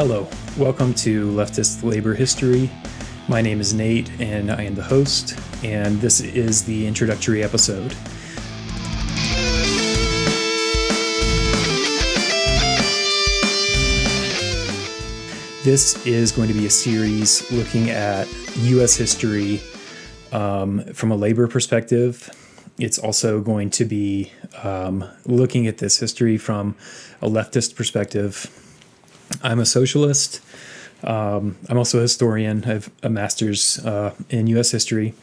Hello, welcome to Leftist Labor History. My name is Nate, and I am the host, and this is the introductory episode. This is going to be a series looking at U.S. history from a labor perspective. It's also going to be looking at this history from a leftist perspective. I'm a socialist. I'm also a historian. I have a master's in U.S. history.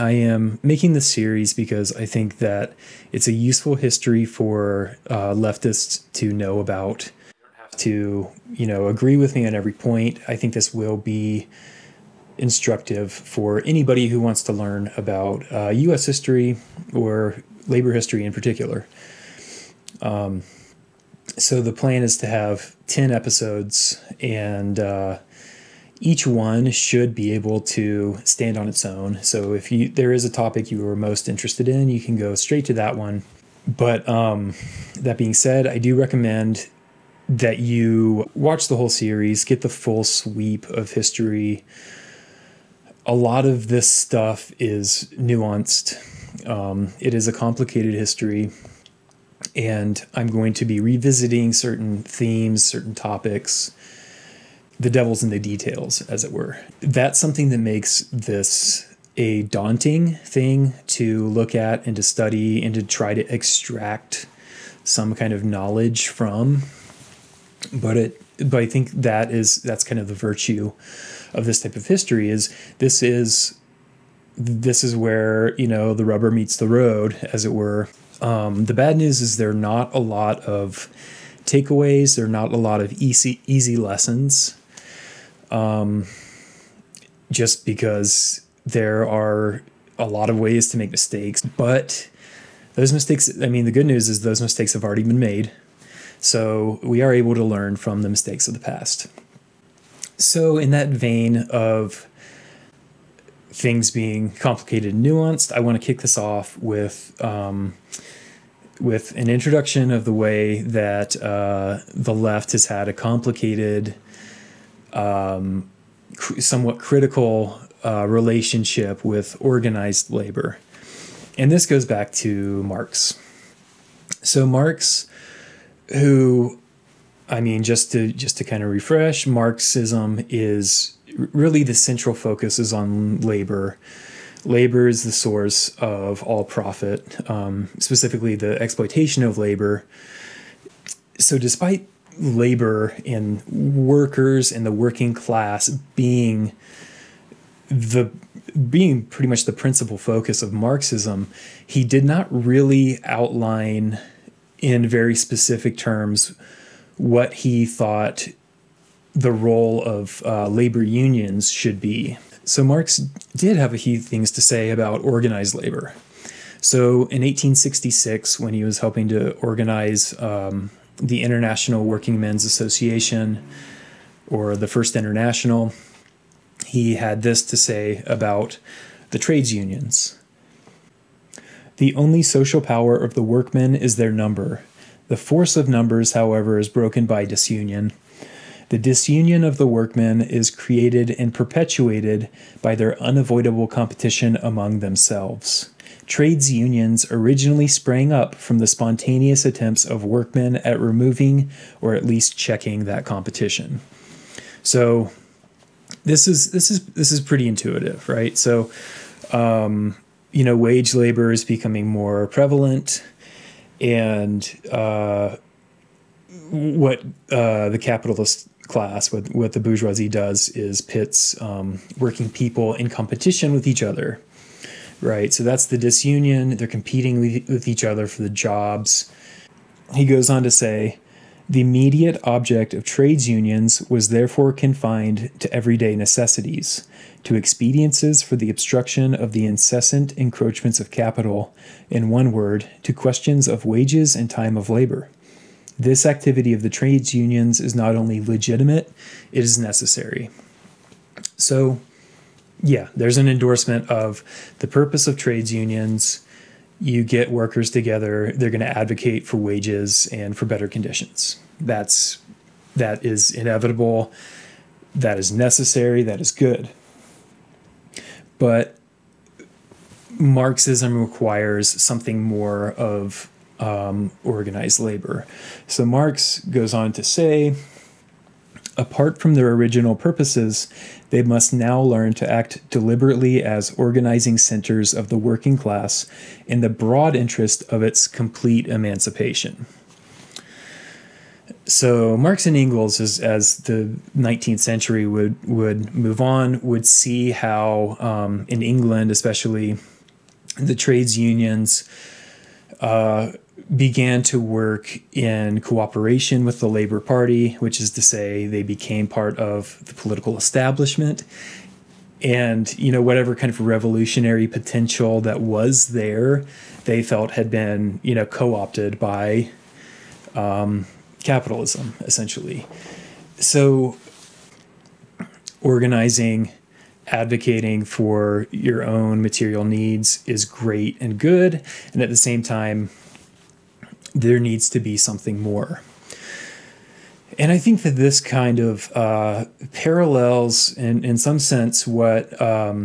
I am making this series because I think that it's a useful history for leftists to know about. To, agree with me on every point. I think this will be instructive for anybody who wants to learn about U.S. history or labor history in particular. So the plan is to have 10 episodes, and each one should be able to stand on its own. So if there is a topic you are most interested in, you can go straight to that one. But that being said, I do recommend that you watch the whole series, get the full sweep of history. A lot of this stuff is nuanced. It is a complicated history, and I'm going to be revisiting certain themes, certain topics, the devil's in the details, as it were. That's something that makes this a daunting thing to look at and to study and to try to extract some kind of knowledge from. But I think that's kind of the virtue of this type of history is this is where, the rubber meets the road, as it were. The bad news is there are not a lot of takeaways. There are not a lot of easy lessons. Just because there are a lot of ways to make mistakes, but those mistakes, the good news is those mistakes have already been made. So we are able to learn from the mistakes of the past. So in that vein of things being complicated and nuanced, I want to kick this off with an introduction of the way that the left has had a complicated, somewhat critical relationship with organized labor. And this goes back to Marx. So Marx, who, just to kind of refresh, Marxism is really the central focus is on labor. Labor is the source of all profit, specifically the exploitation of labor. So despite labor and workers and the working class being pretty much the principal focus of Marxism, he did not really outline in very specific terms what he thought the role of labor unions should be. So Marx did have a few things to say about organized labor. So in 1866, when he was helping to organize the International Working Men's Association, or the First International, he had this to say about the trades unions. The only social power of the workmen is their number. The force of numbers, however, is broken by disunion. The disunion of the workmen is created and perpetuated by their unavoidable competition among themselves. Trades unions originally sprang up from the spontaneous attempts of workmen at removing or at least checking that competition. So this is pretty intuitive, right? So wage labor is becoming more prevalent, and what the capitalist class, what the bourgeoisie does, is pits working people in competition with each other, right? So that's the disunion. They're competing with each other for the jobs. He goes on to say, the immediate object of trades unions was therefore confined to everyday necessities, to expediences for the obstruction of the incessant encroachments of capital, in one word, to questions of wages and time of labor. This activity of the trades unions is not only legitimate, it is necessary. So, yeah, there's an endorsement of the purpose of trades unions. You get workers together, they're going to advocate for wages and for better conditions. That's that is inevitable, that is necessary, that is good. But Marxism requires something more of organized labor. So Marx goes on to say, apart from their original purposes, they must now learn to act deliberately as organizing centers of the working class in the broad interest of its complete emancipation. So Marx and Engels, as the 19th century would move on, would see how in England especially, the trades unions began to work in cooperation with the Labour Party, which is to say they became part of the political establishment. And, you know, whatever kind of revolutionary potential that was there, they felt had been, you know, co-opted by capitalism, essentially. So organizing, advocating for your own material needs is great and good. And at the same time, there needs to be something more. And I think that this kind of parallels, in some sense, what I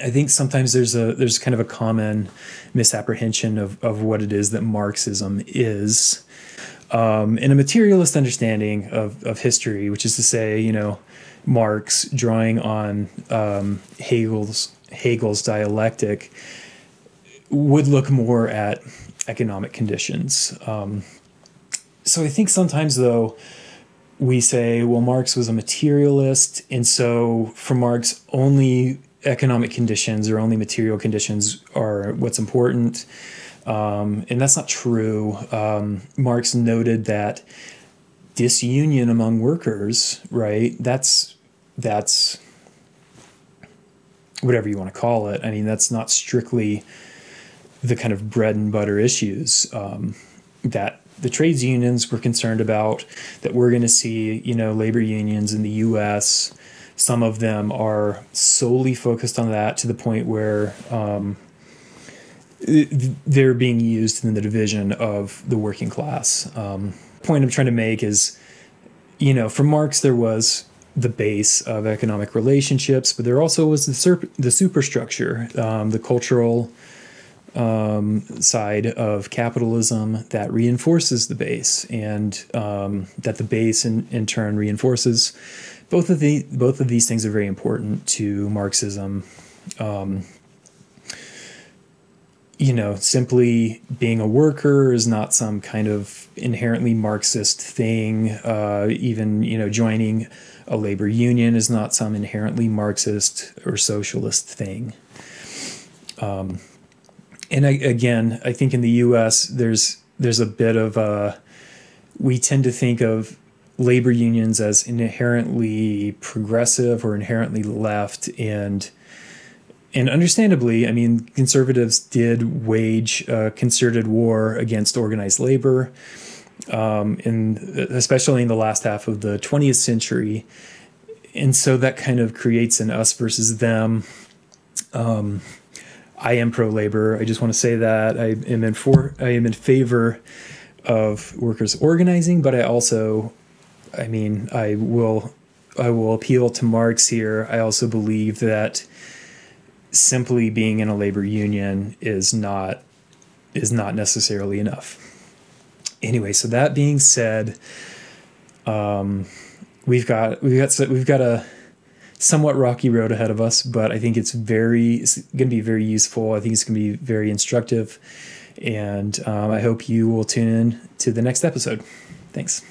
think sometimes there's kind of a common misapprehension of what it is that Marxism is. In a materialist understanding of history, which is to say, you know, Marx drawing on Hegel's dialectic would look more at economic conditions. So I think sometimes, though, we say, well, Marx was a materialist, and so for Marx, only economic conditions or only material conditions are what's important. And that's not true. Marx noted that disunion among workers, right? That's whatever you want to call it. I mean, that's not strictly the kind of bread and butter issues that the trades unions were concerned about, that we're going to see, you know, labor unions in the U.S. Some of them are solely focused on that to the point where they're being used in the division of the working class. The point I'm trying to make is, you know, for Marx, there was the base of economic relationships, but there also was the superstructure, the cultural side of capitalism that reinforces the base, and that the base in turn reinforces. Both of these things are very important to Marxism. You know, simply being a worker is not some kind of inherently Marxist thing. Even, you know, joining a labor union is not some inherently Marxist or socialist thing. And again, I think in the U.S. there's a bit of a, we tend to think of labor unions as inherently progressive or inherently left, and understandably, I mean, conservatives did wage a concerted war against organized labor, and especially in the last half of the 20th century, and so that kind of creates an us versus them. I am pro-labor. I just want to say that I am in favor of workers organizing, but I also, I mean, I will appeal to Marx here. I also believe that simply being in a labor union is not necessarily enough. Anyway, so that being said, we've got a somewhat rocky road ahead of us, but I think it's going to be very useful. I think it's going to be very instructive, and I hope you will tune in to the next episode. Thanks.